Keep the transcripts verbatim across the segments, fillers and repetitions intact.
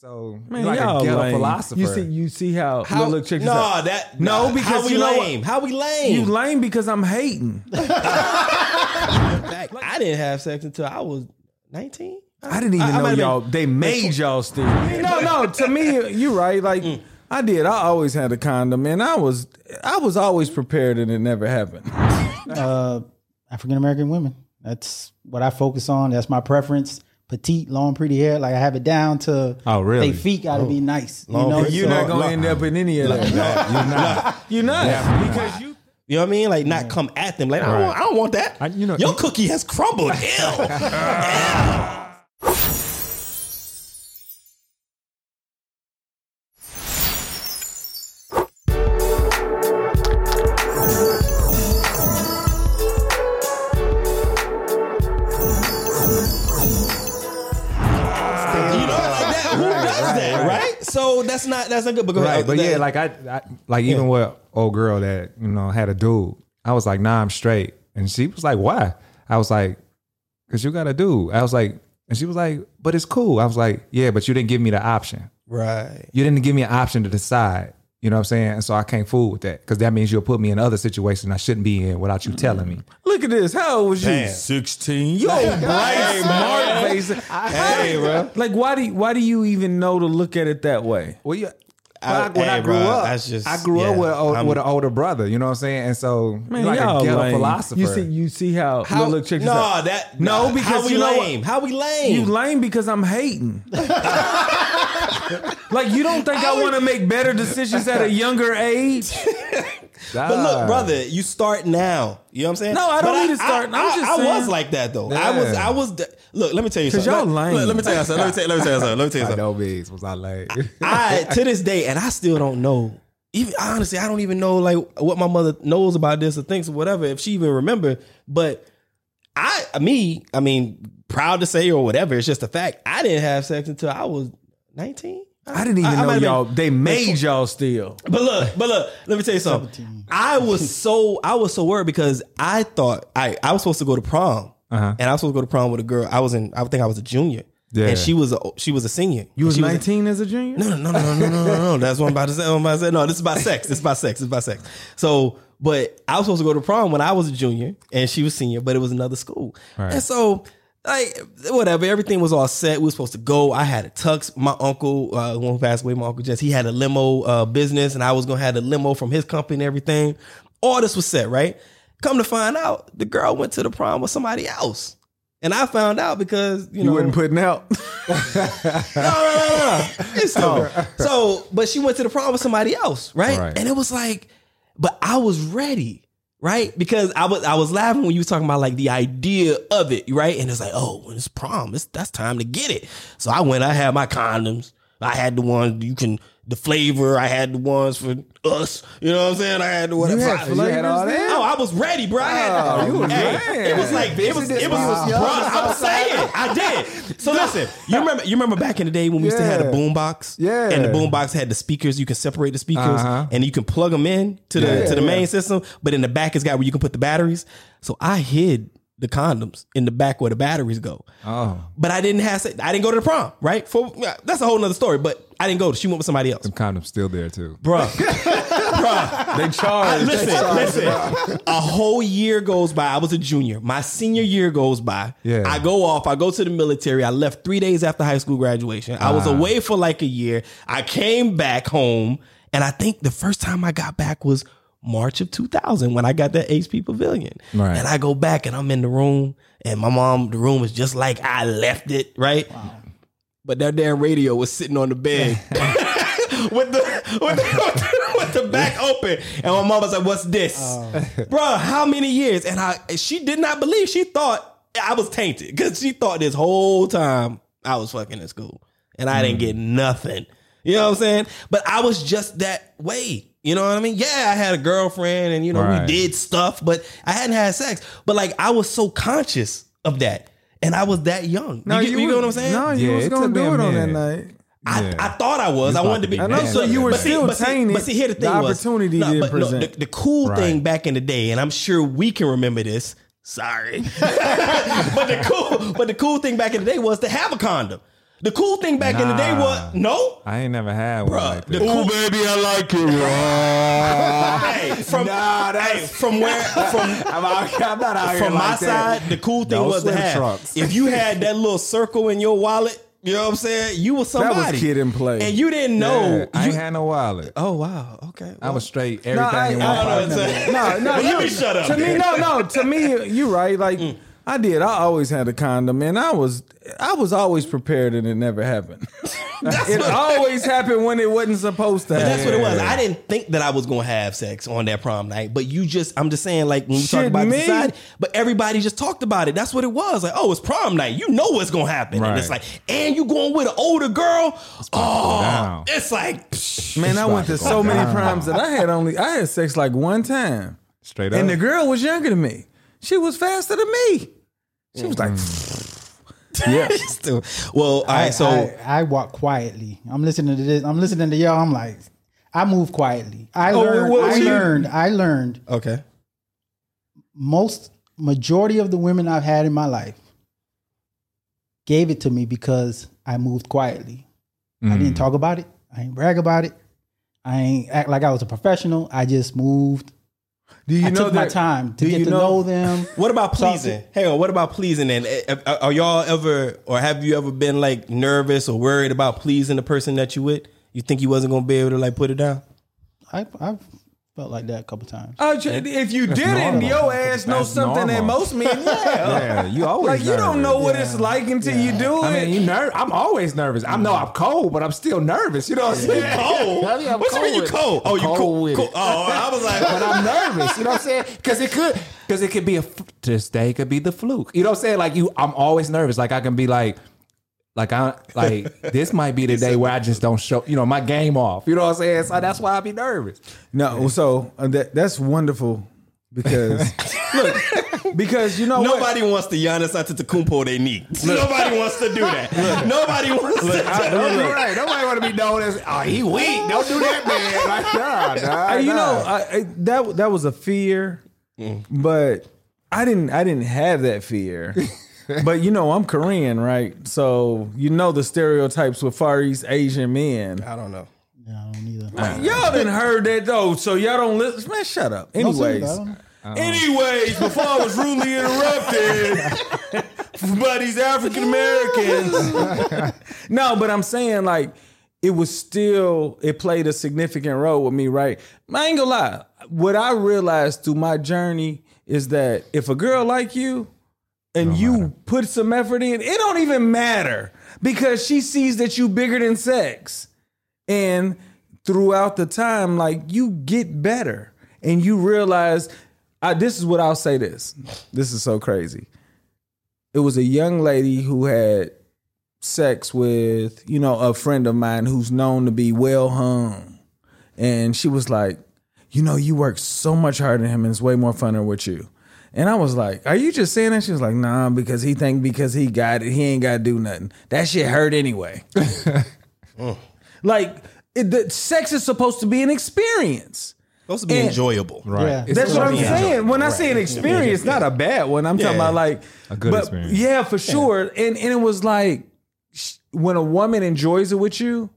So man, like a ghetto lame. Philosopher. You see, you see how, how look, look check no, out. That no, no, because how we you lame. Know, how we lame? You lame because I'm hating. In fact, I didn't have sex until I was nineteen. I, I didn't even I, know I y'all. Been, they made y'all still. No, no. To me, you're right. Like mm. I did. I always had a condom, and I was, I was always prepared, and it never happened. uh, African American women. That's what I focus on. That's my preference. Petite, long, pretty hair. Like I have it down to. Oh, really? They feet got to oh. be nice. You know? You're so, not gonna long, end up in any of that. Like, no, you're not. You're not yeah, because you. You know what I mean? Like not come at them. Like right. I, don't want, I don't want that. I, you know, your you, cookie has crumbled. Ew. Ew. So that's not that's not good. But go right, ahead. But that, yeah, like I, I like yeah. even with old girl that you know had a dude. I was like, nah, I'm straight, and she was like, why? I was like, cause you got a dude. I was like, and she was like, but it's cool. I was like, yeah, but you didn't give me the option. Right. You didn't give me an option to decide. You know what I'm saying? And so I can't fool with that because that means you'll put me in other situations I shouldn't be in without you telling me. Look at this. How old was you? sixteen. Yo, like, bright smart face. Hey, bro. Like, why do you, why do you even know to look at it that way? Well, yeah. I, when hey, I grew bro, up, that's just, I grew yeah, up with, old, with an older brother. You know what I'm saying? And so, man, like a ghetto lame. Philosopher. You see, you see how, how look, check this no, out. That, no, no, because how we you lame. Know, how we lame? You lame because I'm hating. Like you don't think I, I want to make better decisions at a younger age? But look, brother, you start now. You know what I'm saying? No, I don't but need I, to start. I, I'm just I, saying. I was like that though. Yeah. I was. I was. De- look, let me tell you something. Cause y'all lame. Look, let me tell you something. Let me tell. Let me tell you something. Let me tell you something. I know Biggs was not lame. I to this day, and I still don't know. Even honestly, I don't even know like what my mother knows about this or thinks or whatever, if she even remember. But I, me, I mean, proud to say or whatever. It's just a fact. I didn't have sex until I was nineteen. I didn't even I, I know y'all. Been, they made y'all still. But look, but look. Let me tell you something. seventeen. I was so I was so worried because I thought I I was supposed to go to prom, uh-huh. and I was supposed to go to prom with a girl. I was in. I think I was a junior, yeah. and she was a she was a senior. You was nineteen was a, as a junior? No, no, no, no, no, no, no, no. That's what I'm about to say. I'm about to say. No, this is about sex. It's about sex. It's about sex. So, but I was supposed to go to prom when I was a junior, and she was senior, but it was another school, right. and so. Like, whatever. Everything was all set. We were supposed to go. I had a tux. My uncle, uh, who passed away, my Uncle Jess, he had a limo uh, business, and I was going to have a limo from his company and everything. All this was set, right? Come to find out, the girl went to the prom with somebody else. And I found out because, you, you know. You wasn't putting out. no, no, no, no. no. So, but she went to the prom with somebody else, right? right? And it was like, but I was ready. Right? Because I was I was laughing when you were talking about like the idea of it, right? And it's like, oh, when it's prom, it's that's time to get it. So I went, I had my condoms. I had the ones you can the flavor, I had the ones for us. You know what I'm saying? I had the one that you had all that. Oh, I was ready, bro. I had oh, you hey, it was like it was it was, wow. was bro, I'm saying I did. So listen, you remember you remember back in the day when we yeah. still had a boom box? Yeah. And the boom box had the speakers, you can separate the speakers uh-huh. and you can plug them in to the yeah, to the main yeah. system, but in the back it's got where you can put the batteries. So I hid the condoms in the back where the batteries go. Oh. But I didn't have I didn't go to the prom, right? For that's a whole nother story, but I didn't go. She went with somebody else. Some condoms still there too. Bruh. Bruh. They charged. Listen, they charged, listen. Bruh. A whole year goes by. I was a junior. My senior year goes by. Yeah. I go off. I go to the military. I left three days after high school graduation. Ah. I was away for like a year. I came back home. And I think the first time I got back was March of two thousand when I got that H P Pavilion. Right. And I go back and I'm in the room. And my mom, the room is just like I left it. Right. Wow. But that damn radio was sitting on the bed with the with the, with the back open, and my mom was like, "What's this, oh. bro? How many years?" And I, she did not believe. She thought I was tainted because she thought this whole time I was fucking at school, and I mm. didn't get nothing. You know what I'm saying? But I was just that way. You know what I mean? Yeah, I had a girlfriend, and you know right. we did stuff, but I hadn't had sex. But like I was so conscious of that. And I was that young. No, you, get, you, you was, know what I'm saying? No, you yeah, was going to do it on that night. I, yeah. I thought I was. You I wanted to be. I know, so you were but still tainted. But see, here the thing the was. Opportunity no, didn't present. No, the, the cool right. thing back in the day, and I'm sure we can remember this. Sorry. but the cool, but the cool thing back in the day was to have a condom. The cool thing back nah, in the day was no. I ain't never had one. Bruh, like that. The cool ooh, baby, I like it. Hey, from nah, hey, from where from I'm, out, I'm not out from here my like side, that. The cool thing no was to have. Trucks. If you had that little circle in your wallet, you know what I'm saying? You were somebody. That was Kid 'n Play. And you didn't know. Yeah, I you, ain't had no wallet. Oh, wow. Okay. Well. I was straight. Everything no, I, in one pocket. No, no. Well, you, let me shut up. To man. me, no, no. To me, you're right. Like, mm. I did. I always had a condom. And I was I was always prepared and it never happened. It always happened when it wasn't supposed to happen. But that's what it was. I didn't think that I was going to have sex on that prom night. But you just, I'm just saying, like, when we talk about the side, but everybody just talked about it. That's what it was. Like, oh, it's prom night. You know what's going to happen. Right. And it's like, and you going with an older girl? Oh, it's like. Psh, man, it's I went to so down. many proms that I had only, I had sex like one time. Straight up. And the girl was younger than me. She was faster than me. She was like, yeah. Well, all right, I, so I, I walk quietly. I'm listening to this. I'm listening to y'all. I'm like, I move quietly. I oh, learned. I you? learned. I learned. Okay. Most majority of the women I've had in my life gave it to me because I moved quietly. Mm. I didn't talk about it. I ain't brag about it. I ain't act like I was a professional. I just moved. Do you I know took that, my time to get to know, know them. What about pleasing? Hang on, what about pleasing? And are y'all ever, or have you ever been like nervous or worried about pleasing the person that you with? You think you wasn't gonna be able to like put it down? I, I've felt like that a couple times. Uh, if you That's didn't, normal. your ass knows something normal. that most men. Yeah, yeah, you always like nervous. You don't know what yeah. it's like until yeah. you do it. I mean, you ner- I'm always nervous. I know I'm cold, but I'm still nervous. You know what I'm saying? You cold? I mean, I'm what cold you mean? You cold? Oh, you cold? cold with cool. it. Oh, I was like, but I'm nervous. You know what I'm saying? Because it could, because it could be a this day could be the fluke. You know what I'm saying? Like you, I'm always nervous. Like I can be like. Like I like this might be the day where I just don't show, you know, my game off. You know what I'm saying? So that's why I be nervous. No, so uh, that that's wonderful because look, because you know nobody what? wants the Giannis Antetokounmpo they need. Look. Nobody wants to do that. Look. Nobody wants look, to. I, do that. Right. Nobody want to be known as oh he weak. Don't do that, man. Like, nah, nah, I, you nah. know I, I, that that was a fear, mm. but I didn't I didn't have that fear. But you know I'm Korean, right? So you know the stereotypes with Far East Asian men. I don't know. Yeah, I don't either. Man, y'all done heard that though, so y'all don't listen. Man, shut up. Anyways, no, anyways, before I was rudely interrupted by these African Americans. No, but I'm saying like it was still it played a significant role with me, right? I ain't gonna lie. What I realized through my journey is that if a girl like you. And you matter. put some effort in, it don't even matter because she sees that you bigger than sex. And throughout the time, like you get better and you realize, I, this is what I'll say this. This is so crazy. It was a young lady who had sex with, you know, a friend of mine who's known to be well hung. And she was like, you know, you work so much harder than him and it's way more funner with you. And I was like, are you just saying that? She was like, nah, because he think because he got it, he ain't got to do nothing. That shit hurt anyway. mm. Like, it, the, sex is supposed to be an experience. Supposed to be and, enjoyable. Right. Yeah. That's what I'm saying. When right. I say an experience, yeah. not a bad one. I'm yeah. talking about like. A good but, experience. Yeah, for sure. Yeah. And, and it was like, when a woman enjoys it with you,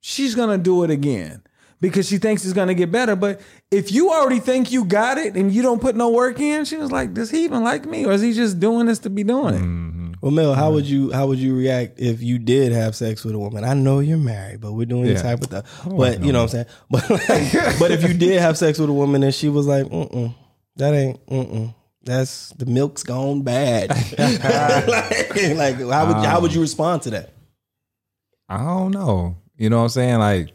she's going to do it again. Because she thinks it's going to get better. But if you already think you got it and you don't put no work in, she was like, does he even like me? Or is he just doing this to be doing it? Mm-hmm. Well, Mel, how mm-hmm. would you how would you react if you did have sex with a woman? I know you're married, but we're doing yeah. this type of stuff. Oh, but you know what I'm saying? But like, but if you did have sex with a woman and she was like, mm-mm, that ain't, mm-mm. That's, the milk's gone bad. like, like how would um, how would you respond to that? I don't know. You know what I'm saying? Like.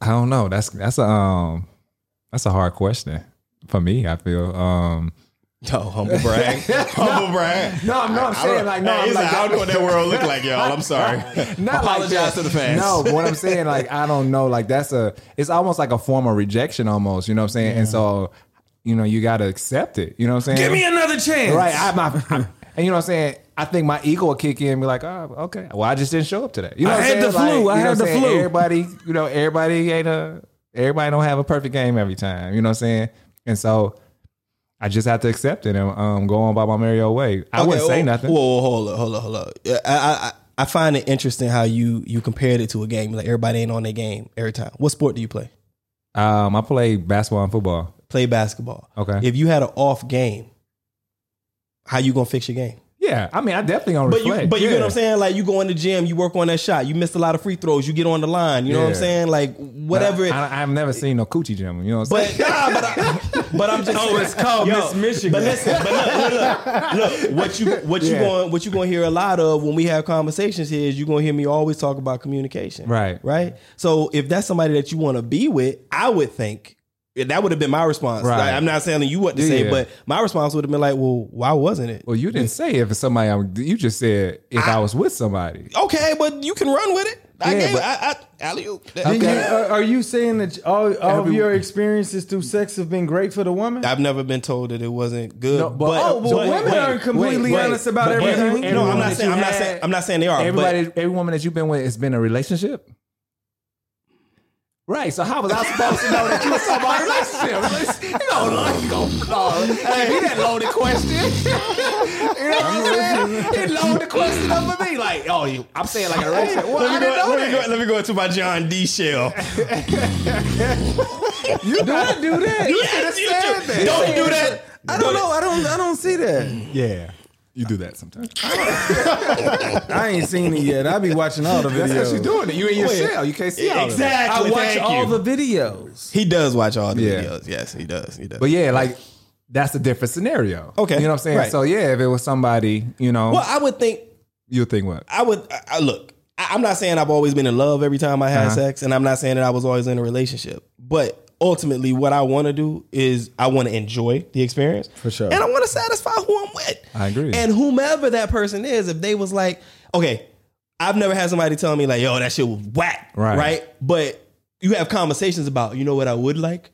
I don't know. That's that's a um, that's a hard question for me. I feel. Um, no humble brag, humble no, brag. No, no, I'm I, saying I like no. Hey, I'm like, I don't know what that world look like, y'all. I'm sorry. Not apologize like to the fans. No, but what I'm saying, like I don't know. Like that's a. It's almost like a form of rejection, almost. You know what I'm saying? Yeah. And so, you know, you gotta accept it. You know what I'm saying? Give me another chance, right? I'm. I'm And you know what I'm saying? I think my ego will kick in and be like, oh, okay. Well, I just didn't show up today. You know what I had the flu. I had the flu. Everybody, you know, everybody ain't a, everybody don't have a perfect game every time. You know what I'm saying? And so I just have to accept it and um, go on by my merry old way. I okay, wouldn't say well, nothing. Whoa, well, hold up, hold up, hold up. I, I, I find it interesting how you you compared it to a game. Like, everybody ain't on their game every time. What sport do you play? Um, I play basketball and football. Play basketball. Okay. If you had an off game, how you gonna fix your game? Yeah, I mean, I definitely don't reflect. But you, but you yeah. get what I'm saying? Like, you go in the gym, you work on that shot, you missed a lot of free throws, you get on the line, you know yeah. what I'm saying? Like, whatever. I, I, I've never seen no coochie gym, you know what I'm saying? But, nah, but, I, but I'm just... Oh, it's called Miss Michigan. But listen, but look, look, look, look what you what yeah. you going what you gonna hear a lot of when we have conversations here is you're gonna hear me always talk about communication. Right. Right? So if that's somebody that you want to be with, I would think, that would have been my response. Right. Like, I'm not saying you what to yeah. say, but my response would have been like, well, why wasn't it? Well, you didn't say if it's somebody. You just said if I, I was with somebody. Okay, but you can run with it. I yeah, gave but, I, I, alley-oop. Okay. You, are you saying that all, all of your experiences through sex have been great for the woman? I've never been told that it wasn't good. No, but, but, oh, but, but women wait, aren't completely wait, wait, honest about everything. Every, no, I'm not saying. I'm not saying. I'm not saying they are. Everybody, but, every woman that you've been with has been a relationship. Right, so how was I supposed to know that you were somebody relationship? You know, like, oh, oh, hey, he that loaded question. You know what I'm saying? He loaded the question up for me, like, oh, you, I'm saying like a relationship. Well, let, me go, know let, me go, let me go into my John D. shell. You don't do that. You yes, you do. That. Don't do that. I don't, don't know. I don't. I don't see that. Yeah. You do that sometimes. I ain't seen it yet. I be watching all the videos. That's what you doing. You in your Wait, shell. You can't see all exactly. Of it. I watch Thank all you. the videos. He does watch all the yeah. videos. Yes, he does. He does. But yeah, like that's a different scenario. Okay, you know what I'm saying. Right. So yeah, if it was somebody, you know. Well, I would think. You would think what? I would. I, I look. I, I'm not saying I've always been in love every time I had uh-huh. sex, and I'm not saying that I was always in a relationship, but. Ultimately, what I want to do is I want to enjoy the experience. For sure. And I want to satisfy who I'm with. I agree. And whomever that person is, if they was like, okay, I've never had somebody tell me like, yo, that shit was whack. Right. Right? But you have conversations about, you know what I would like?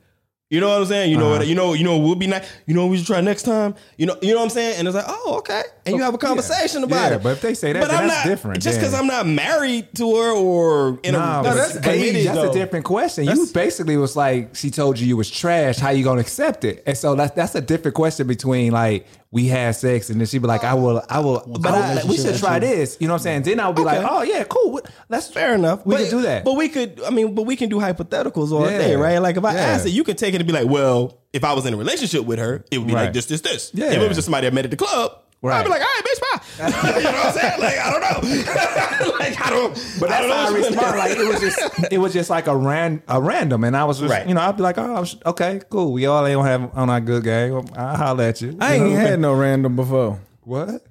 You know what I'm saying? You know uh-huh. what you know, you know what would be nice. You know what we should try next time? You know, you know what I'm saying? And it's like, oh, okay. And so, you have a conversation yeah. about yeah, it. But if they say that, but then I'm that's not, different. Just because I'm not married to her or in nah, a no, that's, committed, age, that's a different question. That's, you basically was like, she told you you was trash, how you gonna accept it? And so that's that's a different question between like we had sex and then she'd be like, I will, I will, but I, we should try this. You know what I'm saying? Then I would be okay. like, oh yeah, cool. That's fair enough. We but, can do that. But we could, I mean, but we can do hypotheticals all yeah. day, right? Like if I yeah. ask it, you could take it and be like, well, if I was in a relationship with her, it would be right. like this, this, this. Yeah. If it was just somebody I met at the club, right. I'd be like, all right, bitch, bye. You know what I'm saying? Like, I don't know. like, I don't. But that's I don't how I respond. Like, it was just, it was just like a ran, a random, and I was just, right. you know, I'd be like, oh, I'm sh- okay, cool. We all ain't gonna have on our good game. Well, I'll holler at you. I you ain't know? had no random before. What?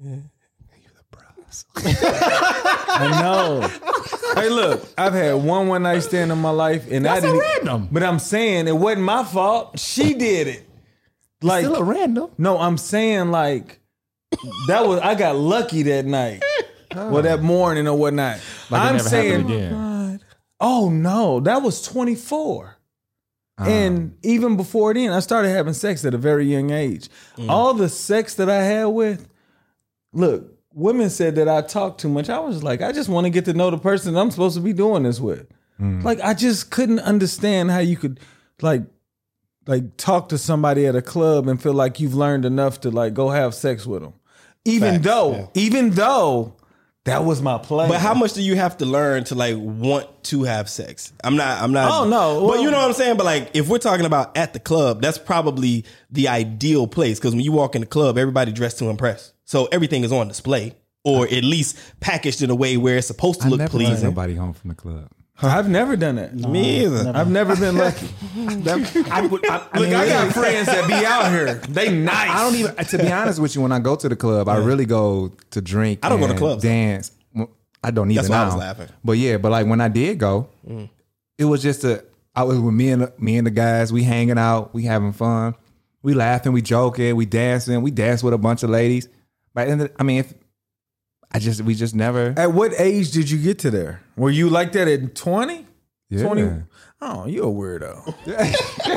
Yeah. You the bros. I know. Hey, look, I've had one one night stand in my life, and that's I didn't. A random. But I'm saying it wasn't my fault. She did it. Like it's still a random. No, I'm saying like. That was I got lucky that night, oh. well that morning or whatnot. Like I'm saying, again. Oh, God. oh no, that was twenty-four, uh-huh. and even before then, I started having sex at a very young age. Mm. All the sex that I had with, look, women said that I talked too much. I was like, I just want to get to know the person I'm supposed to be doing this with. Mm. Like I just couldn't understand how you could like. Like talk to somebody at a club and feel like you've learned enough to like go have sex with them. Even Facts, though, yeah. even though that was my play. But how much do you have to learn to like want to have sex? I'm not, I'm not. Oh no. Well, but you know what I'm saying? But like, if we're talking about at the club, that's probably the ideal place. Cause when you walk in the club, everybody dressed to impress. So everything is on display or at least packaged in a way where it's supposed to I look never pleasing. Nobody home from the club. I've never done that. No, me either. Never. I've never been lucky. That, I, I, I Look, mean, I got friends that be out here. They nice. I don't even. To be honest with you, when I go to the club, yeah. I really go to drink. I don't and go to clubs. Dance. I don't even. That's why now. I was laughing. But yeah, but like when I did go, mm. it was just a. I was with me and me and the guys. We hanging out. We having fun. We laughing. We joking. We dancing. We danced with a bunch of ladies. But and I mean. If, I just, we just never. At what age did you get to there? Were you like that at twenty? Yeah. twenty? Oh, you a weirdo.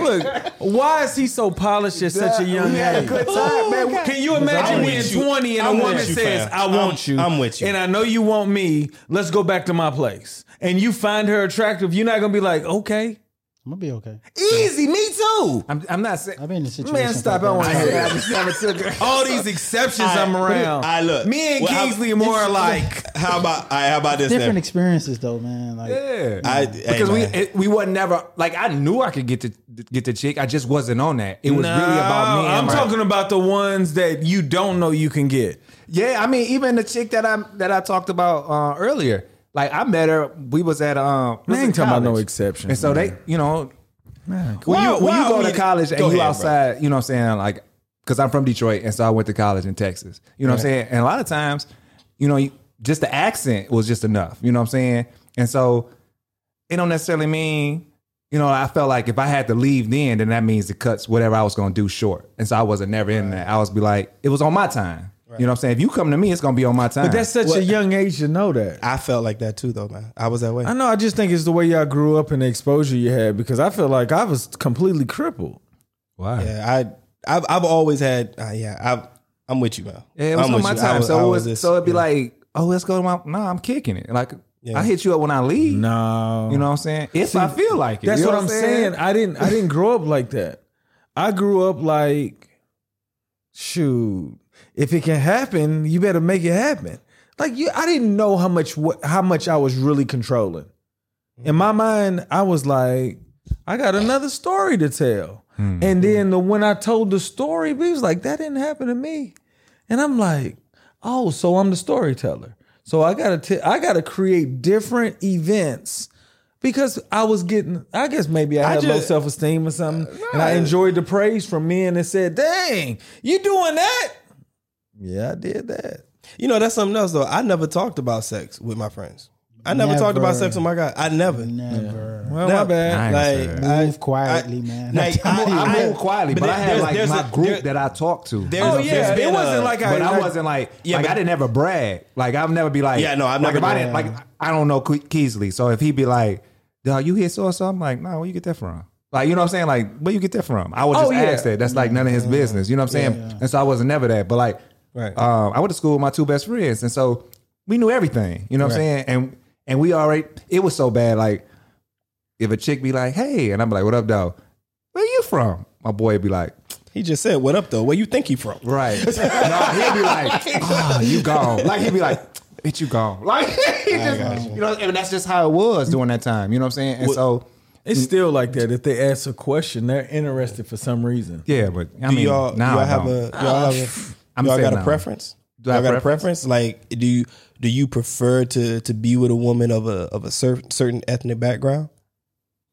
Look, why is he so polished at such a young age? Can you imagine being twenty and a woman says, I want you. I'm with you. And I know you want me. Let's go back to my place. And you find her attractive. You're not going to be like, okay. I'm gonna be okay. Easy, me too. I'm, I'm not saying. I've been in a situation. Man, stop! Like I don't want to hear that. All these exceptions I, I'm around. I look. Me and well, Kingsley I, are more like. How about? I, how about this? Different now? Experiences, though, man. Like, yeah. I, because hey, we it, we were never like I knew I could get to get the chick. I just wasn't on that. It was no, really about me. I'm her. talking about the ones that you don't know you can get. Yeah, I mean, even the chick that I that I talked about uh, earlier. Like I met her, we was at um. We ain't talking about no exception. And so man. they, you know, man, cool. when you when wow, you go I mean, to college go and ahead, you outside, bro. You know what I'm saying? Like, because I'm from Detroit, and so I went to college in Texas. You know right. what I'm saying? And a lot of times, you know, just the accent was just enough. You know what I'm saying? And so it don't necessarily mean, you know, I felt like if I had to leave then, then that means it cuts whatever I was gonna do short. And so I wasn't never right. in that. I was be like, it was on my time. You know what I'm saying? If you come to me, it's going to be on my time. But that's such well, a young age to know that. I felt like that too, though, man. I was that way. I know. I just think it's the way y'all grew up and the exposure you had, because I feel like I was completely crippled. Why? Yeah, I, I've, I've always had, uh, yeah, I've, I'm with you, man. Yeah, it was I'm on my you. time. Was, so, it was, was this, so it'd be yeah. like, oh, let's go to my, no, nah, I'm kicking it. Like, yeah. I hit you up when I leave. No. You know what I'm saying? If See, I feel like it. That's you know what, what I'm saying? saying. I didn't, I didn't grow up like that. I grew up like, shoot. If it can happen, you better make it happen. Like you, I didn't know how much what, how much I was really controlling. In my mind, I was like, I got another story to tell. Mm-hmm. And then the, when I told the story, we was like, that didn't happen to me. And I'm like, oh, so I'm the storyteller. So I gotta t- I gotta create different events. Because I was getting, I guess maybe I had I just, low self-esteem or something. Right. And I enjoyed the praise from men that said, dang, you doing that? Yeah, I did that. You know, that's something else, though. I never talked about sex with my friends. I never, never. talked about sex with my guy. I never. Never. Well, never. my bad. Nice, like, I move quietly, I, man. Like, I, I, I move quietly, but, but I had like my a, group there, that I talked to. Oh, a, yeah. It wasn't a, like I. But I wasn't like, yeah, like but, I didn't ever brag. Like, I've never be like, yeah, no, I've like, never done like, I don't know Kingsley. So if he be like, dog, you hear so or something? Like, no, nah, where you get that from? Like, you know what I'm saying? Like, where you get that from? I would just oh, yeah. ask that. That's like none of his business. You know what I'm saying? And so I wasn't never that. But like, Right. Um, I went to school with my two best friends, and so we knew everything. You know what right. I'm saying? And and we already it was so bad. Like if a chick be like, "Hey," and I'm like, "What up, though? Where you from?" My boy be like, "He just said, what up, though? Where you think he from?" Right? No, he'd be like, "Oh, you gone." Like he'd be like, "Bitch, you gone." Like he just, you. you know, and that's just how it was during that time. You know what I'm saying? And well, so it's still like that. If they ask a question, they're interested for some reason. Yeah, but I do mean, y'all, now do I have a. Y'all have a I'm y'all got a no. preference? Do I y'all got a preference? Like, do you do you prefer to to be with a woman of a of a cer- certain ethnic background?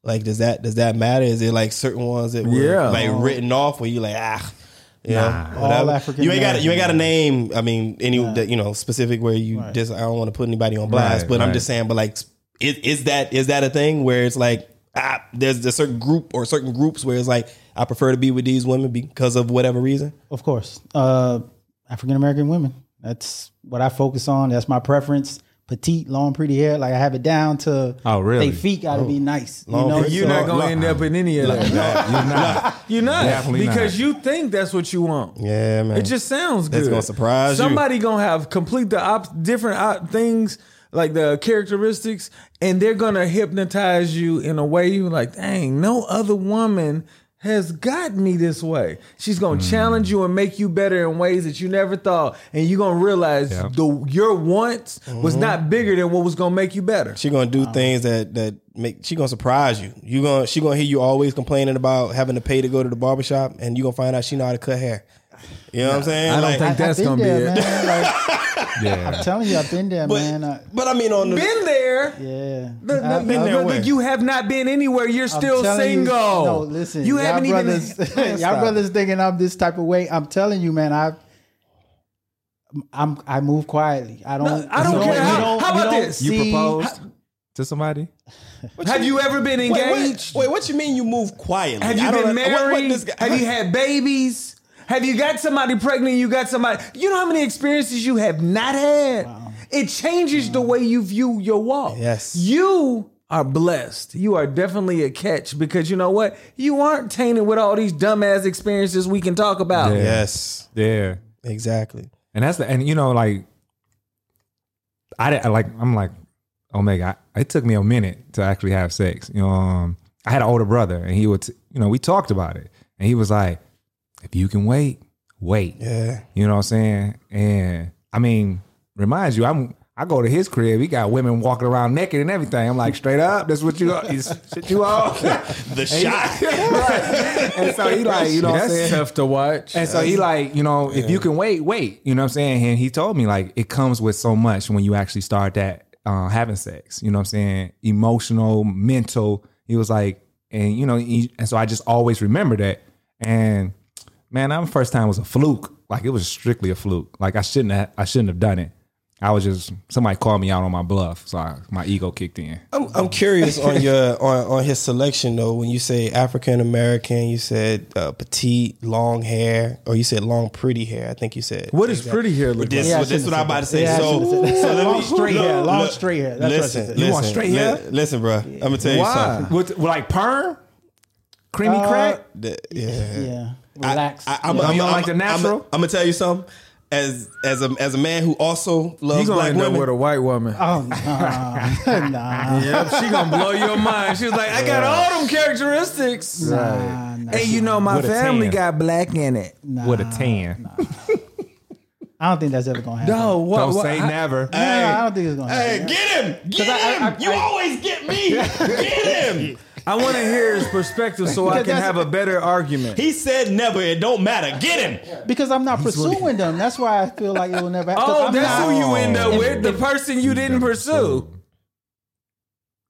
Like, does that does that matter? Is it like certain ones that were yeah. like written off, where you like ah, you nah. know, all African. You ain't got you ain't got a name. I mean, any yeah. you know specific where you right. just I don't want to put anybody on blast, right, but right. I'm just saying. But like, is, is that is that a thing where it's like ah, there's a certain group or certain groups where it's like, I prefer to be with these women because of whatever reason? Of course. Uh, African-American women. That's what I focus on. That's my preference. Petite, long, pretty hair. Like I have it down to oh, really? They feet got to oh. be nice. Long, you know? You're so, not going to end up in any of that. No, you're not. You're not. Definitely because not. You think that's what you want. Yeah, man. It just sounds good. It's going to surprise Somebody you. Somebody going to have complete the op- different op- things, like the characteristics, and they're going to hypnotize you in a way you're like, dang, no other woman has got me this way. She's going to mm. challenge you and make you better in ways that you never thought. And you're going to realize yep. the your wants mm-hmm. was not bigger than what was going to make you better. She's going to do wow. things that that make, she's going to surprise you. You going She's going to hear you always complaining about having to pay to go to the barbershop, and you're going to find out she know how to cut hair. You know yeah. what I'm saying? I don't like, think that's going to be it. Yeah. I'm telling you, I've been there, but, man. I, but I mean, on the been there. Yeah, the, the, I've been the, there. The, you have not been anywhere. You're I'm still single. You, no, listen. You haven't brothers, even. Y'all brothers thinking I'm this type of way. I'm telling you, man. I, I'm. I move quietly. I don't. No, I don't care. How, don't, how about this? You proposed how, to somebody? What have you, you ever been engaged? Wait, wait, what you mean? You move quietly? Have you I been don't, married? What, what guy, have what? You had babies? Have you got somebody pregnant? You got somebody. You know how many experiences you have not had? Wow. It changes wow. the way you view your walk. Yes. You are blessed. You are definitely a catch, because you know what? You aren't tainted with all these dumbass experiences we can talk about. Yeah. Yes. Yeah. Exactly. And that's the, and you know, like, I, I like, I'm like, Omega, I, it took me a minute to actually have sex. You know, um, I had an older brother, and he would, you know, we talked about it, and he was like, if you can wait, wait. Yeah. You know what I'm saying? And I mean, reminds you, I'm, I go to his crib, he got women walking around naked and everything. I'm like, straight up, that's what you shit you all the shot. Right. And so he like, you know what I'm saying? That's tough to watch. And so he like, you know, yeah. if you can wait, wait. You know what I'm saying? And he told me, like, it comes with so much when you actually start that uh, having sex. You know what I'm saying? Emotional, mental. He was like, and you know, he, and so I just always remember that. And man, my first time was a fluke. Like, it was strictly a fluke. Like, I shouldn't have, I shouldn't have done it. I was just, somebody called me out on my bluff, so I, my ego kicked in. I'm, I'm curious on your on, on his selection though. When you say African American, you said uh, petite, long hair, or you said long, pretty hair. I think you said. What is pretty hair? Look this, yeah, well, this is what I'm about to say. Yeah, so, so, so let long me, straight look, hair, look, long look, straight hair. That's listen, what I said. You want straight hair? Li- listen, bro. Yeah. I'm gonna tell you Why? something. With, like perm, creamy uh, crack. The, yeah, yeah. Relax. I, I, I'm, yeah. I'm, you don't I'm, like the natural. I'm, I'm gonna tell you something. As as a as a man who also loves black women, you gonna end up with a white woman. Oh nah, nah. Yep, she gonna blow your mind. She was like, I got all them characteristics. Nah, nah, and you know my family got black in it. Nah, with a tan. Nah. I don't think that's ever gonna happen. No, what, don't what, say I, never. Hey, no, I don't think it's gonna happen. Hey, get him, get him. I, I, you I, always get me. Get him. I want to hear his perspective so I can have a better argument. He said never. It don't matter. Get him. Because I'm not He's pursuing really... them. That's why I feel like it will never happen. Oh, I'm that's not... who you end up with. If, the if, person you didn't pursue.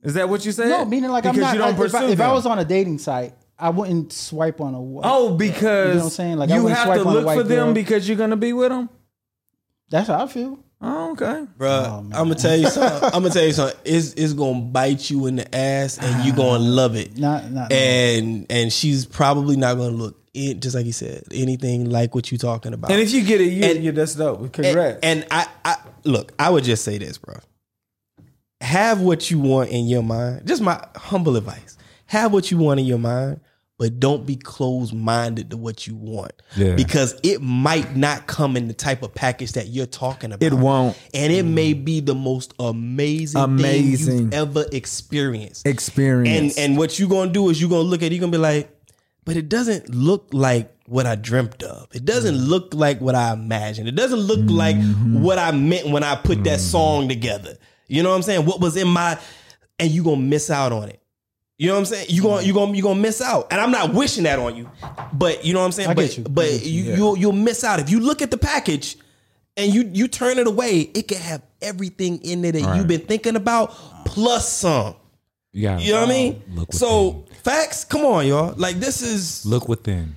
Is that what you said? No, meaning like because I'm not. You don't like, pursue if, I, if I was on a dating site, I wouldn't swipe on a white. Oh, because you know what I'm saying? Like, you I have swipe to look for girl. them because you're going to be with them? That's how I feel. Oh, okay, bro. Oh, I'm gonna tell you something. I'm gonna tell you something. It's it's gonna bite you in the ass, and you are gonna love it. Not, not, and and she's probably not gonna look in, just like you said, anything like what you are talking about. And if you get it, you and, yeah, that's dope. Congrats. And, and I, I look, I would just say this, bro. Have what you want in your mind. Just my humble advice. Have what you want in your mind, but don't be closed-minded to what you want. Yeah. Because it might not come in the type of package that you're talking about. It won't. And it mm. may be the most amazing, amazing thing you've ever experienced. Experience. And, and what you're going to do is you're going to look at it, you're going to be like, but it doesn't look like what I dreamt of. It doesn't mm. look like what I imagined. It doesn't look mm-hmm. like what I meant when I put mm. that song together. You know what I'm saying? What was in my... And you're going to miss out on it. You know what I'm saying? You're going you gonna, you gonna miss out. And I'm not wishing that on you. But you know what I'm saying? I but get you. but get you, you, yeah. you'll, you'll miss out. If you look at the package and you, you turn it away, it can have everything in there that right. you've been thinking about plus some. You, you know what I mean? So facts, come on, y'all. Like, this is... Look within.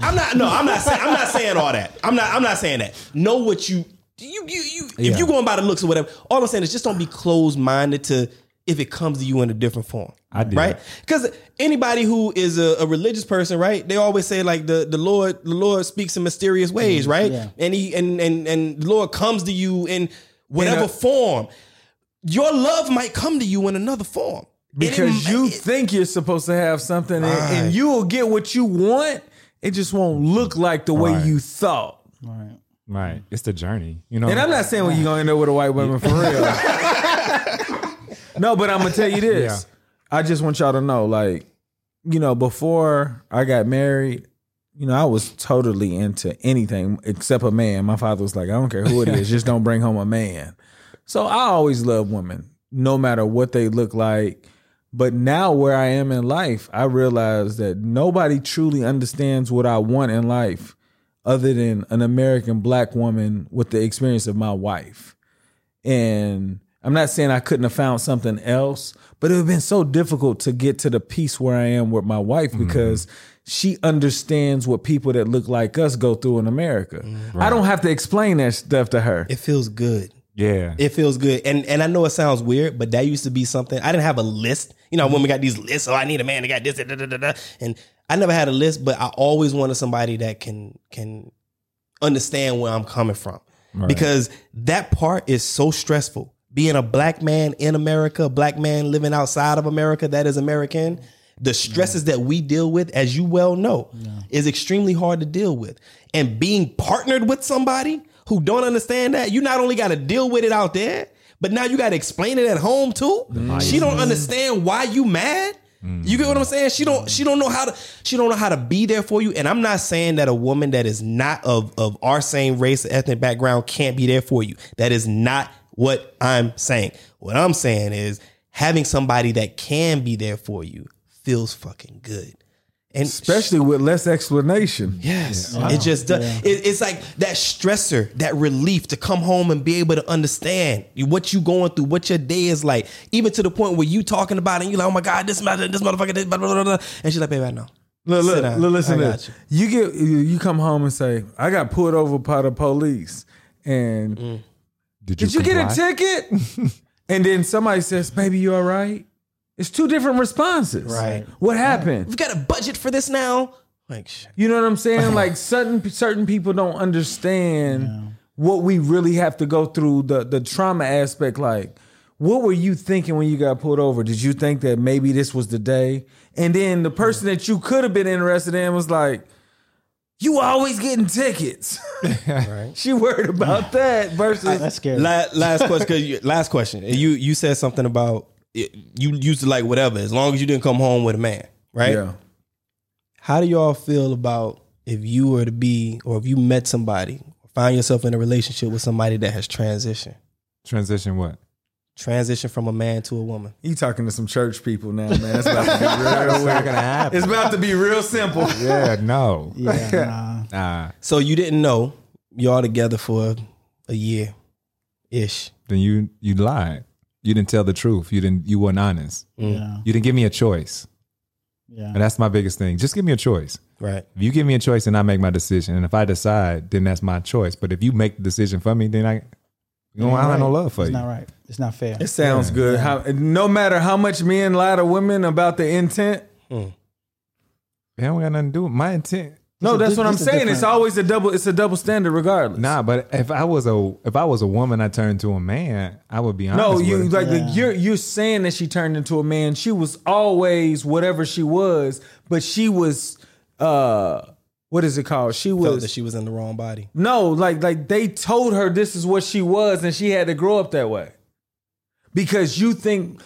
I'm not... No, I'm not, say, I'm not saying all that. I'm not I'm not saying that. Know what you... you, you, you yeah. If you're going by the looks or whatever, all I'm saying is just don't be closed-minded to... if it comes to you in a different form. I do. Right? Because anybody who is a, a religious person, right, they always say, like, the, the Lord the Lord speaks in mysterious ways, right? Yeah. And he and, and and the Lord comes to you in whatever in a, form. Your love might come to you in another form. Because it, you it, think you're supposed to have something right. and, and you will get what you want. It just won't look like the right. way you thought. Right. Right. It's the journey. You know. And I'm not saying when you're going to end up with a white woman for real. No, but I'm going to tell you this. Yeah. I just want y'all to know, like, you know, before I got married, you know, I was totally into anything except a man. My father was like, I don't care who it is. Just don't bring home a man. So I always loved women, no matter what they look like. But now where I am in life, I realize that nobody truly understands what I want in life other than an American black woman with the experience of my wife. And I'm not saying I couldn't have found something else, but it would have been so difficult to get to the piece where I am with my wife because mm-hmm. she understands what people that look like us go through in America. Mm-hmm. Right. I don't have to explain that stuff to her. It feels good. Yeah. It feels good. And and I know it sounds weird, but that used to be something. I didn't have a list. You know, when we got these lists, oh, I need a man that got this, da, da, da, da. And I never had a list, but I always wanted somebody that can can understand where I'm coming from. Right. Because that part is so stressful. Being a black man in America, black man living outside of America that is American, the stresses yeah. that we deal with, as you well know, yeah. is extremely hard to deal with. And being partnered with somebody who don't understand that, you not only got to deal with it out there, but now you got to explain it at home too. Mm-hmm. She don't understand why you mad. Mm. You get what I'm saying? She don't she don't know how to she don't know how to be there for you. And I'm not saying that a woman that is not of, of our same race, ethnic background can't be there for you. That is not what I'm saying. What I'm saying is having somebody that can be there for you feels fucking good. And especially with less explanation. Yes. Yeah. Wow. It just does. Yeah. It, it's like that stressor, that relief to come home and be able to understand what you going through, what your day is like, even to the point where you talking about it and you're like, oh my God, this mother, this motherfucker, this, blah, blah, blah. And she's like, baby, I know. Look, look, look, listen to this. You. you get, you come home and say, I got pulled over by the police. And mm. did you, did you get a ticket? And then somebody says, baby, you all right? It's two different responses. Right. What happened? We've got a budget for this now. Like, shit. You know what I'm saying? Like certain certain people don't understand yeah. what we really have to go through, the the trauma aspect. Like, what were you thinking when you got pulled over? Did you think that maybe this was the day? And then the person yeah. that you could have been interested in was like, you always getting tickets. Right. She worried about that versus. I, that's scary. La- last question. Cause you, last question. You you said something about. It, you used to like whatever, as long as you didn't come home with a man, right? Yeah. How do y'all feel about if you were to be, or if you met somebody, find yourself in a relationship with somebody that has transitioned? Transition what? Transition from a man to a woman. You talking to some church people now, man. That's about to be real. It's not gonna happen. It's about to be real simple. Yeah, no. Yeah, nah. nah. So you didn't know y'all together for a year ish. Then you you lied. You didn't tell the truth. You didn't. You weren't honest. Yeah. You didn't give me a choice. Yeah. And that's my biggest thing. Just give me a choice. Right. If you give me a choice, and I make my decision, and if I decide, then that's my choice. But if you make the decision for me, then I, you know, I don't have no love for you. It's not right. It's not fair. It sounds yeah. good. Yeah. How, no matter how much men lie to women about the intent, mm. they don't got nothing to do with my intent. No, that's what I'm saying. It's always a double. It's a double standard, regardless. Nah, but if I was a if I was a woman, I turned to a man. I would be honest. No, you with like yeah. the, you're you're saying that she turned into a man. She was always whatever she was, but she was uh, what is it called? She was felt that she was in the wrong body. No, like like they told her this is what she was, and she had to grow up that way because you think.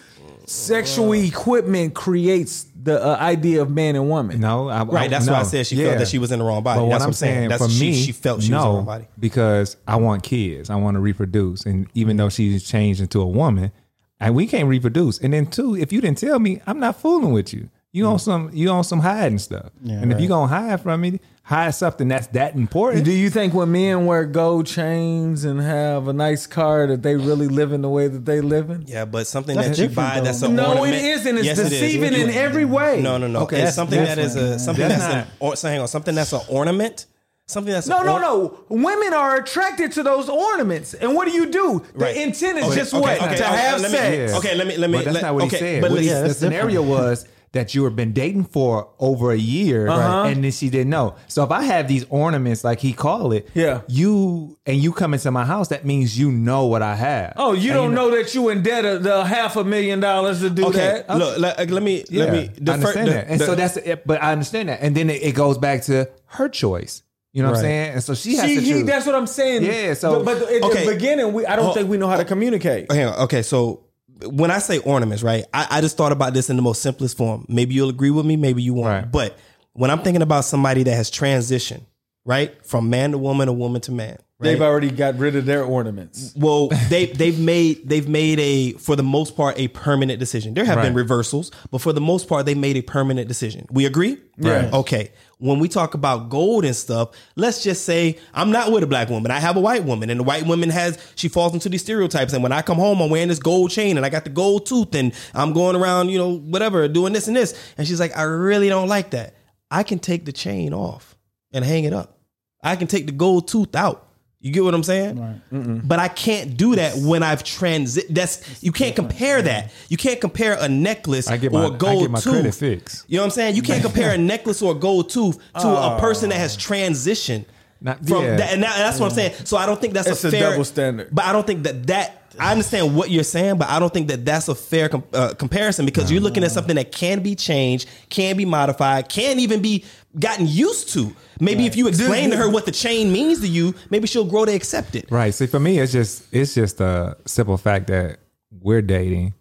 Sexual equipment creates the uh, idea of man and woman. No, I, right. I, that's no. why I said she yeah. felt that she was in the wrong body. But that's what I'm saying. saying that's for she, me, she felt she no, was in the wrong body because I want kids. I want to reproduce, and even mm-hmm. though she's changed into a woman, and we can't reproduce. And then two, if you didn't tell me, I'm not fooling with you. You mm-hmm. on some, you on some hiding stuff. Yeah, and right. if you gonna hide from me, hide something that's that important. Do you think when men wear gold chains and have a nice car that they really living the way that they living? Yeah, but something that's that you buy though. that's an no, ornament. No, it isn't. It's yes, deceiving it in every way. No, no, no. Okay, it's something that is a something that's, that's an or, so hang on something that's an ornament. Something that's no, or- no, no. Women are attracted to those ornaments, and what do you do? The right. intent is okay, just okay, what okay, to okay, have okay, sex. Me, okay, let me let me. But that's let, not what okay, he said. But what he, yeah, the scenario was. That you have been dating for over a year, uh-huh. and then she didn't know. So if I have these ornaments, like he call it, yeah. you and you come into my house, that means you know what I have. Oh, you and don't you know, know that you in debt of the half a million dollars to do okay. that. Look, like, let me, yeah. let me. The I understand fir- that, the, and the, so that's. It, but I understand that, and then it, it goes back to her choice. You know right. what I'm saying? And so she has she, to choose. He, that's what I'm saying. Yeah. So, but, but at okay. the beginning, we I don't oh, think we know how to communicate. Hang on. Okay, so. When I say ornaments, right, I, I just thought about this in the most simplest form. Maybe you'll agree with me, maybe you won't. Right. But when I'm thinking about somebody that has transitioned, right, from man to woman or woman to man, right? They've already got rid of their ornaments. Well, they they've made they've made a for the most part a permanent decision. There have right. been reversals, but for the most part, they made a permanent decision. We agree? Yeah. Right. Okay. When we talk about gold and stuff, let's just say I'm not with a black woman. I have a white woman, and the white woman has she falls into these stereotypes. And when I come home, I'm wearing this gold chain, and I got the gold tooth, and I'm going around, you know, whatever, doing this and this. And she's like, I really don't like that. I can take the chain off and hang it up. I can take the gold tooth out. You get what I'm saying? Right. But I can't do that when I've transit. That's you can't compare that. You can't compare a necklace I get my, or a gold I get my tooth. Fix. You know what I'm saying? You can't compare a necklace or a gold tooth to oh. a person that has transitioned Not, from yeah. that. And that's what I'm saying. So I don't think that's it's a fair a double standard. But I don't think that that. I understand what you're saying, but I don't think that that's a fair com- uh, comparison because you're looking at something that can be changed, can be modified, can even be gotten used to. Maybe right. if you explain to her what the chain means to you, maybe she'll grow to accept it. Right. See, for me, it's just it's just a simple fact that we're dating,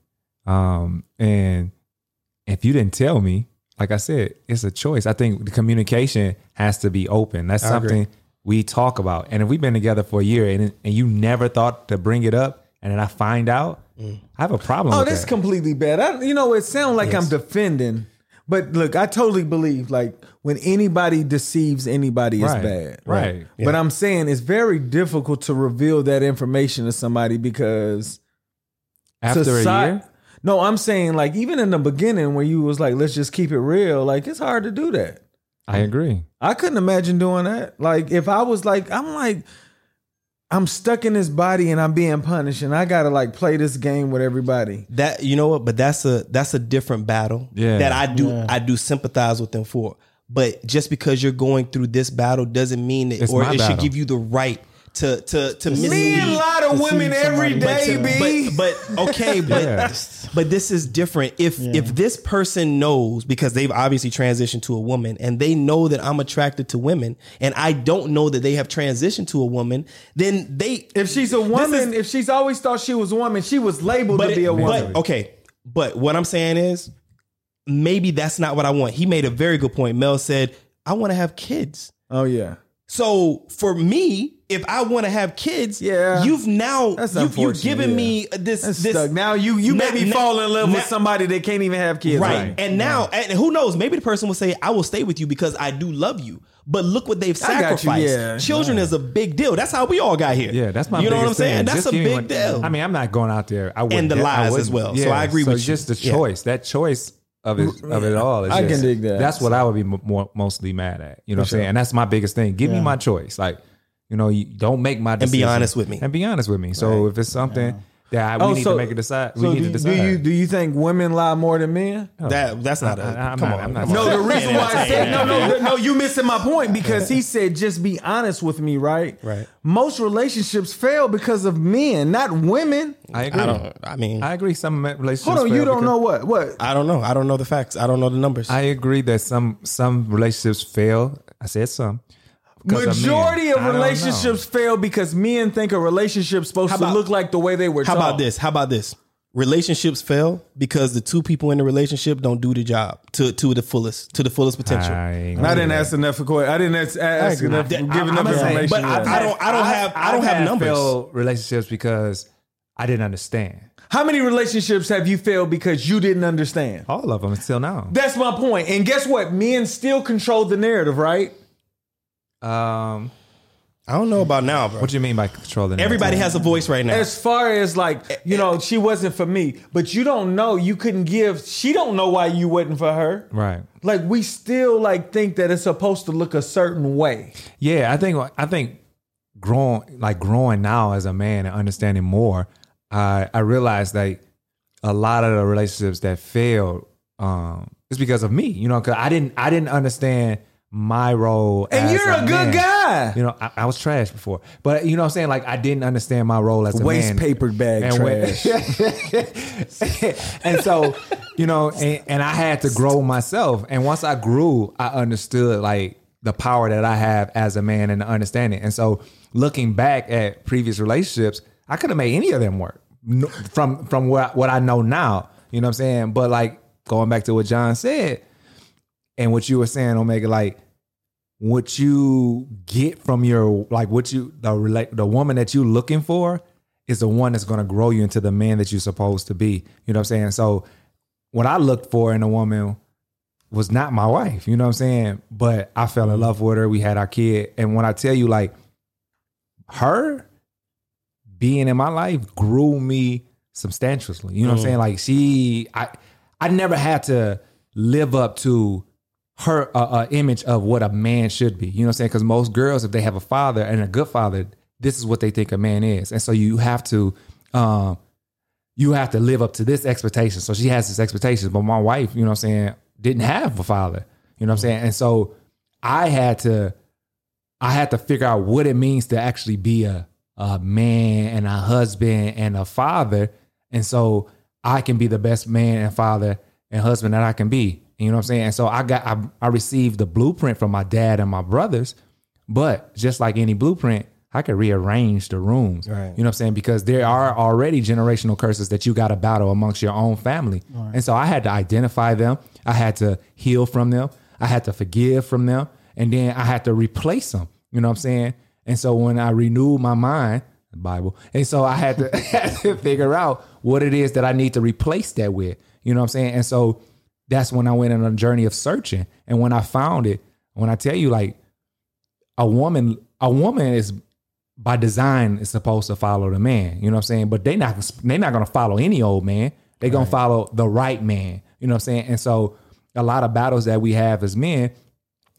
um, and. if you didn't tell me, like I said, it's a choice. I think the communication has to be open. That's I something agree. we talk about. And if we've been together for a year and and you never thought to bring it up, and then I find out, mm. I have a problem oh, with that. Oh, that's completely bad. I, you know, it sounds like yes. I'm defending. But look, I totally believe like when anybody deceives anybody, right. it's bad. Right. right. Yeah. But I'm saying it's very difficult to reveal that information to somebody because after society, a year? No, I'm saying like even in the beginning when you was like, let's just keep it real. Like it's hard to do that. I agree. I couldn't imagine doing that. Like if I was like, I'm like, I'm stuck in this body and I'm being punished and I got to like play this game with everybody. That, you know what, but that's a, that's a different battle yeah. that I do. Yeah. I do sympathize with them for, but just because you're going through this battle doesn't mean that, it's or it battle. should give you the right to, to, to mislead. Me and a lot of women every day, B. But, but okay, but, yeah. but this is different. If, yeah. if this person knows, because they've obviously transitioned to a woman and they know that I'm attracted to women and I don't know that they have transitioned to a woman, then they, if she's a woman, is, if she's always thought she was a woman, she was labeled to it, be a woman. But, okay. But what I'm saying is maybe that's not what I want. He made a very good point. Mel said, I want to have kids. Oh yeah. So for me, if I want to have kids, yeah. you've now you've, you've given yeah. me this. That's this stuck. Now you you now, made me now, fall in love now, with somebody that can't even have kids, right? right. And now, right. and who knows? Maybe the person will say, "I will stay with you because I do love you." But look what they've sacrificed. Yeah. Children yeah. is a big deal. That's how we all got here. Yeah, that's my. You know what I'm saying? That's just a big one, deal. I mean, I'm not going out there. I wouldn't, and the lies as well. Yeah. So I agree so with you. So just the choice. Yeah. That choice. Of it, of it all. It's I just, can dig that. That's what I would be more, mostly mad at. You know For what I'm sure. saying? And that's my biggest thing. Give yeah. me my choice. Like, you know, you don't make my decision. And be honest with me. And be honest with me. So right. if it's something yeah. that I, we oh, need so, to make a decide, so we need do, to decide. Do you, do you think women lie more than men? No. That That's not I, a, I'm come not, on. I'm not, no, the reason why I said, no, no, no, you missing my point because he said, just be honest with me, right? Right. Most relationships fail because of men, not women. I agree. I, don't, I mean, I agree. Some relationships. Hold on, fail you don't know what? What? I don't know. I don't know the facts. I don't know the numbers. I agree that some some relationships fail. I said some. Majority of, of relationships fail because men think a relationship's supposed about, to look like the way they were. How taught. about this? How about this? Relationships fail because the two people in the relationship don't do the job to, to the fullest, to the fullest potential. I, I didn't ask enough. For, I didn't ask, ask I enough. Giving up information, but I, I don't. I don't I, have. I, I don't have numbers. Failed relationships because I didn't understand. How many relationships have you failed because you didn't understand? All of them until now. That's my point. And guess what? Men still control the narrative, right? Um. I don't know about now, bro. What do you mean by controlling? Everybody has a voice right now. As far as like, you know, she wasn't for me, but you don't know. You couldn't give. She don't know why you wasn't for her. Right. Like we still like think that it's supposed to look a certain way. Yeah. I think, I think growing, like growing now as a man and understanding more, I, I realized that a lot of the relationships that failed, um, is because of me, you know, cause I didn't, I didn't understand my role and as you're a, a good man. guy you know I, I was trash before, but you know what I'm saying, like I didn't understand my role as a waste man. paper bag and trash we- and so you know and, and I had to grow myself, and once I grew I understood like the power that I have as a man and the understanding. And so looking back at previous relationships, I could have made any of them work from from what, what I know now, you know what I'm saying? But like going back to what John said and what you were saying, Omega, like what you get from your, like what you, the the woman that you're looking for is the one that's going to grow you into the man that you're supposed to be. You know what I'm saying? So what I looked for in a woman was not my wife, you know what I'm saying? But I fell in love with her. We had our kid. And when I tell you like her being in my life grew me substantially, you know what mm. I'm saying? Like she, I, I never had to live up to her uh, uh, image of what a man should be. You know what I'm saying? Because most girls, if they have a father and a good father, this is what they think a man is. And so you have to um, you have to live up to this expectation. So she has this expectation, but my wife, you know what I'm saying, didn't have a father. You know what I'm saying? And so I had to I had to figure out what it means to actually be a, a man and a husband and a father. And so I can be the best man and father and husband that I can be. You know what I'm saying? And so I got, I, I received the blueprint from my dad and my brothers, but just like any blueprint, I could rearrange the rooms. Right. You know what I'm saying? Because there are already generational curses that you got to battle amongst your own family. Right. And so I had to identify them. I had to heal from them. I had to forgive from them. And then I had to replace them. You know what I'm saying? And so when I renewed my mind, the Bible, and so I had to, had to figure out what it is that I need to replace that with. You know what I'm saying? And so that's when I went on a journey of searching. And when I found it, when I tell you, like, a woman, a woman is by design is supposed to follow the man. You know what I'm saying? But they not, they not going to follow any old man. They going right. to follow the right man. You know what I'm saying? And so a lot of battles that we have as men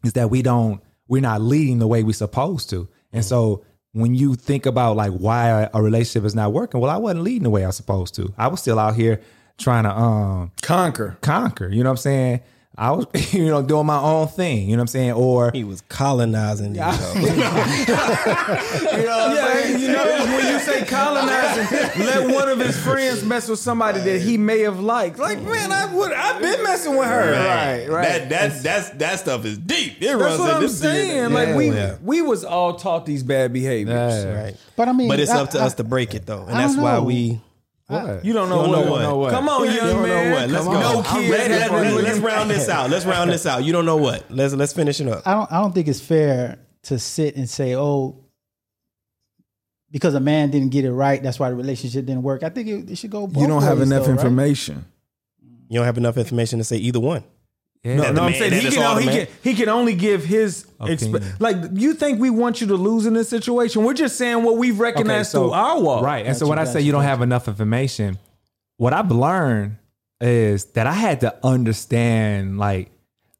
is that we don't, we're not leading the way we're supposed to. And so when you think about like why a relationship is not working, well, I wasn't leading the way I was supposed to. I was still out here trying to um conquer, conquer. You know what I'm saying? I was, you know, doing my own thing. You know what I'm saying? Or he was colonizing you. Yeah. You know, you know what I'm yeah, saying? You know, when you say colonizing, let one of his friends mess with somebody that he may have liked. Like, man, I would, I've been messing with her. Right, right. right. That that's that's that stuff is deep. It runs that's what in I'm this saying. Theater. Like yeah, we yeah. we was all taught these bad behaviors. Yeah. Right. But I mean, but it's I, up to I, us to break it though, and I that's why we. What? You don't know, you don't what, know, what. Know what. Come on, young you don't man. Know what. Let's go. No kids. Let's, let's, let's round this out. Let's round this out. You don't know what. Let's let's finish it up. I don't. I don't think it's fair to sit and say, "Oh, because a man didn't get it right, that's why the relationship didn't work." I think it, it should go both ways. You don't ways, have enough though, information. Right? You don't have enough information to say either one. Yeah. No, no, I'm saying he can, only, he, can, he can only give his exp- like you think we want you to lose in this situation. We're just saying what we've recognized okay, so, through our walk. Right. And that's so you, when I say you, you don't have enough information, what I've learned is that I had to understand like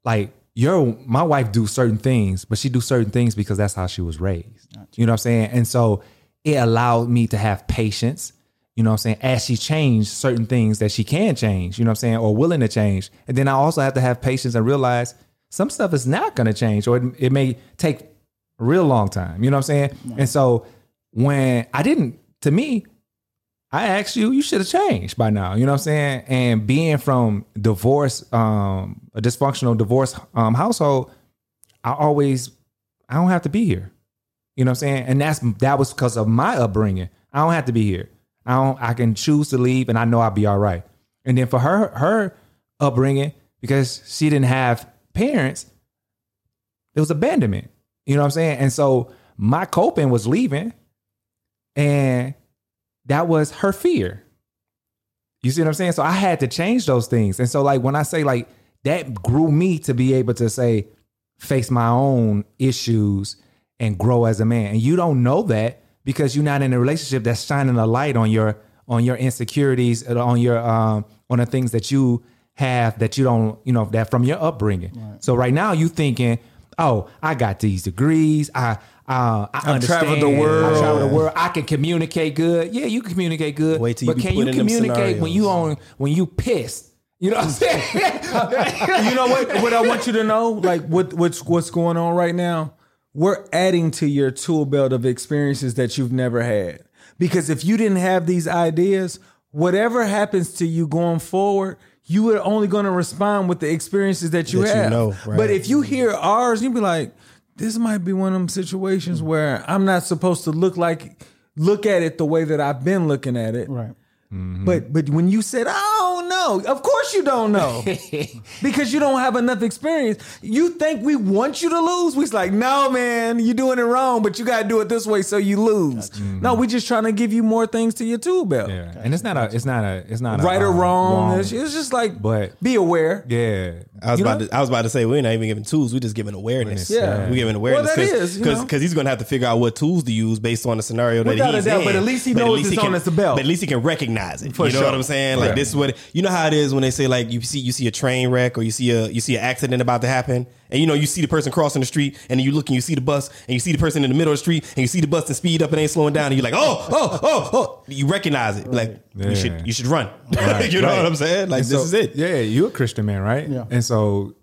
like your my wife do certain things, but she do certain things because that's how she was raised. Gotcha. You know what I'm saying? And so it allowed me to have patience. You know what I'm saying? As she changed certain things that she can change, you know what I'm saying, or willing to change. And then I also have to have patience and realize some stuff is not going to change, or it, it may take a real long time. You know what I'm saying? Yeah. And so when I didn't, to me, I asked you, you should have changed by now. You know what I'm saying? And being from divorce, um, a dysfunctional divorce um, household, I always, I don't have to be here. You know what I'm saying? And that's that was because of my upbringing. I don't have to be here. I don't, I can choose to leave and I know I'll be all right. And then for her, her upbringing, because she didn't have parents, it was abandonment. You know what I'm saying? And so my coping was leaving, and that was her fear. You see what I'm saying? So I had to change those things. And so like, when I say like that grew me to be able to say, face my own issues and grow as a man. And you don't know that, because you're not in a relationship that's shining a light on your on your insecurities, on your um, on the things that you have that you don't, you know, that from your upbringing. Right. So right now you thinking, oh, I got these degrees. I uh, I I've understand. Traveled the world. I traveled the world. I can communicate good. Yeah, you can communicate good. Wait till but you can you communicate when you on when you pissed? You know what I'm saying? You know what? What I want you to know, like what what's what's going on right now. We're adding to your tool belt of experiences that you've never had. Because if you didn't have these ideas, whatever happens to you going forward, you are only going to respond with the experiences that you that have. You know, right. But if you hear ours, you'd be like, this might be one of them situations mm-hmm. where I'm not supposed to look like, look at it the way that I've been looking at it. Right. Mm-hmm. But but when you said, I don't know, of course you don't know, because you don't have enough experience. You think we want you to lose? We's like, no, man, you're doing it wrong, but you got to do it this way so you lose. Gotcha. Mm-hmm. No, we just trying to give you more things to your tool belt. Yeah. Gotcha. And it's not a, it's not a, it's not right a, or wrong. wrong. It's just like, but be aware. Yeah, I was you about know? to, I was about to say we're not even giving tools. We're just giving awareness. Yeah, yeah. We're giving awareness. Well, that cause, is because because he's gonna have to figure out what tools to use based on the scenario that he's in. But at least he knows it's on his belt. But at least he can recognize. It, you know sure. what I'm saying? Like yeah. this is what you know how it is when they say like you see you see a train wreck or you see a you see an accident about to happen, and you know you see the person crossing the street, and then you look and you see the bus, and you see the person in the middle of the street, and you see the bus and speed up and ain't slowing down, and you're like oh oh oh oh you recognize it like yeah. you should you should run right. you know right. what I'm saying? Like so, this is it. Yeah, you're a Christian man, right? Yeah. And so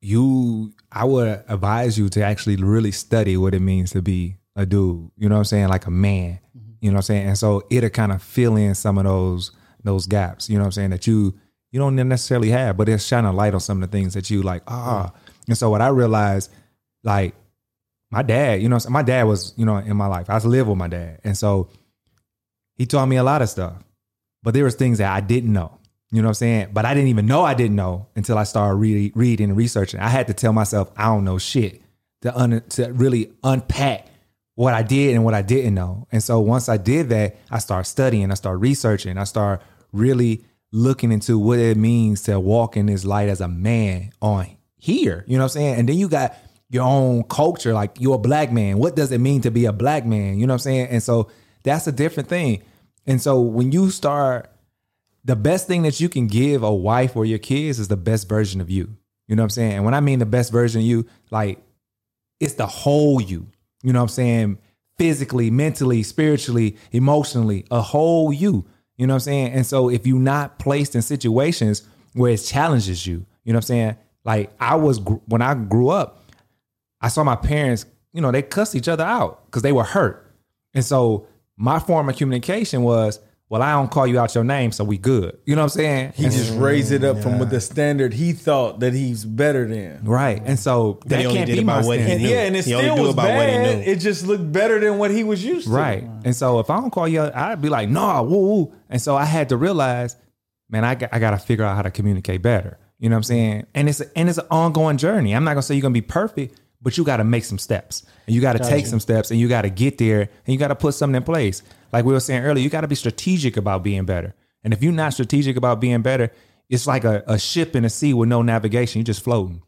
you, I would advise you to actually really study what it means to be a dude. You know what I'm saying? Like a man. You know what I'm saying? And so it'll kind of fill in some of those those gaps, you know what I'm saying, that you you don't necessarily have, but it's shining a light on some of the things that you like, ah. And so what I realized, like, my dad, you know, my dad was, you know, in my life. I lived with my dad. And so he taught me a lot of stuff, but there was things that I didn't know, you know what I'm saying? But I didn't even know I didn't know until I started re- reading and researching. I had to tell myself, I don't know shit to, un- to really unpack what I did and what I didn't know. And so once I did that, I started studying, I started researching, I started really looking into what it means to walk in this light as a man on here, you know what I'm saying? And then you got your own culture, like you're a black man. What does it mean to be a black man? You know what I'm saying? And so that's a different thing. And so when you start, the best thing that you can give a wife or your kids is the best version of you. You know what I'm saying? And when I mean the best version of you, like it's the whole you, you know what I'm saying? Physically, mentally, spiritually, emotionally, a whole you, you know what I'm saying? And so if you're not placed in situations where it challenges you, you know what I'm saying? Like I was, when I grew up, I saw my parents, you know, they cussed each other out because they were hurt. And so my form of communication was, well, I don't call you out your name, so we good. You know what I'm saying? He and just raised it up yeah. from what the standard he thought that he's better than. Right. And so that can't be my standard. Yeah, and it he still was bad. It just looked better than what he was used to. Right. And so if I don't call you out, I'd be like, nah, woo, woo. And so I had to realize, man, I got, I got to figure out how to communicate better. You know what I'm saying? And it's a, and it's an ongoing journey. I'm not going to say you're going to be perfect, but you got to make some steps and you got to gotcha. take some steps and you got to get there and you got to put something in place. Like we were saying earlier, you got to be strategic about being better. And if you're not strategic about being better, it's like a, a ship in the sea with no navigation. You're just floating.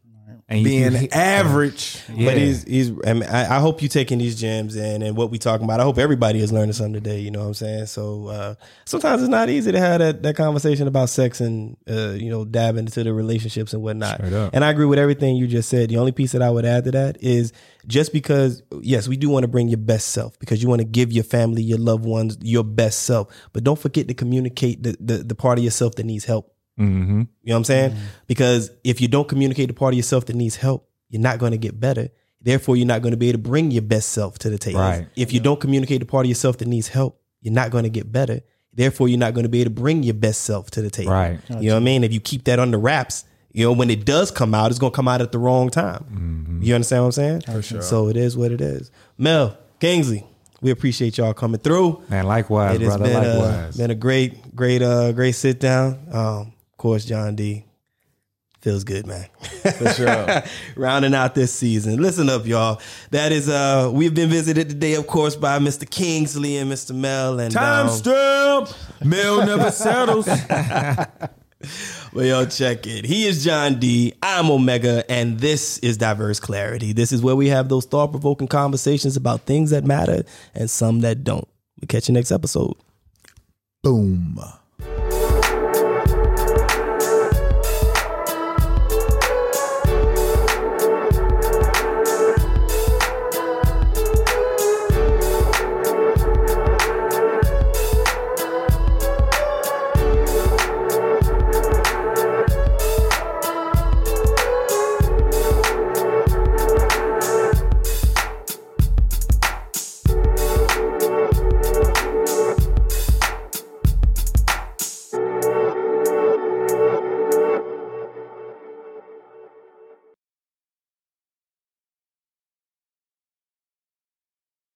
And being you, you, average. Yeah. But he's, he's, I, mean, I, I hope you're taking these gems and, and what we're talking about. I hope everybody is learning something today. You know what I'm saying? So uh, sometimes it's not easy to have that, that conversation about sex and, uh, you know, dive into the relationships and whatnot. And I agree with everything you just said. The only piece that I would add to that is just because, yes, we do want to bring your best self because you want to give your family, your loved ones, your best self. But don't forget to communicate the, the, the part of yourself that needs help. Mm-hmm. You know what I'm saying? Mm-hmm. Because if you don't communicate the part of yourself that needs help, you're not going to get better. Therefore, you're not going to be able to bring your best self to the table. Right. If you yeah. don't communicate the part of yourself that needs help, you're not going to get better. Therefore, you're not going to be able to bring your best self to the table. Right. Gotcha. You know what I mean? If you keep that under wraps, you know, when it does come out, it's going to come out at the wrong time. Mm-hmm. You understand what I'm saying? For sure. So it is what it is. Mel, Kingsley, we appreciate y'all coming through. Man, likewise, it has brother, been likewise. A, been a great, great, uh, great sit down. Um, of course, John D. Feels good, man. For sure. Rounding out this season. Listen up, y'all. That is, uh, we've been visited today, of course, by Mister Kingsley and Mister Mel. And timestamp! Um, Mel never settles. Well, y'all check it. He is John D. I'm Omega, and this is Diverse Clarity. This is where we have those thought-provoking conversations about things that matter and some that don't. We'll catch you next episode. Boom.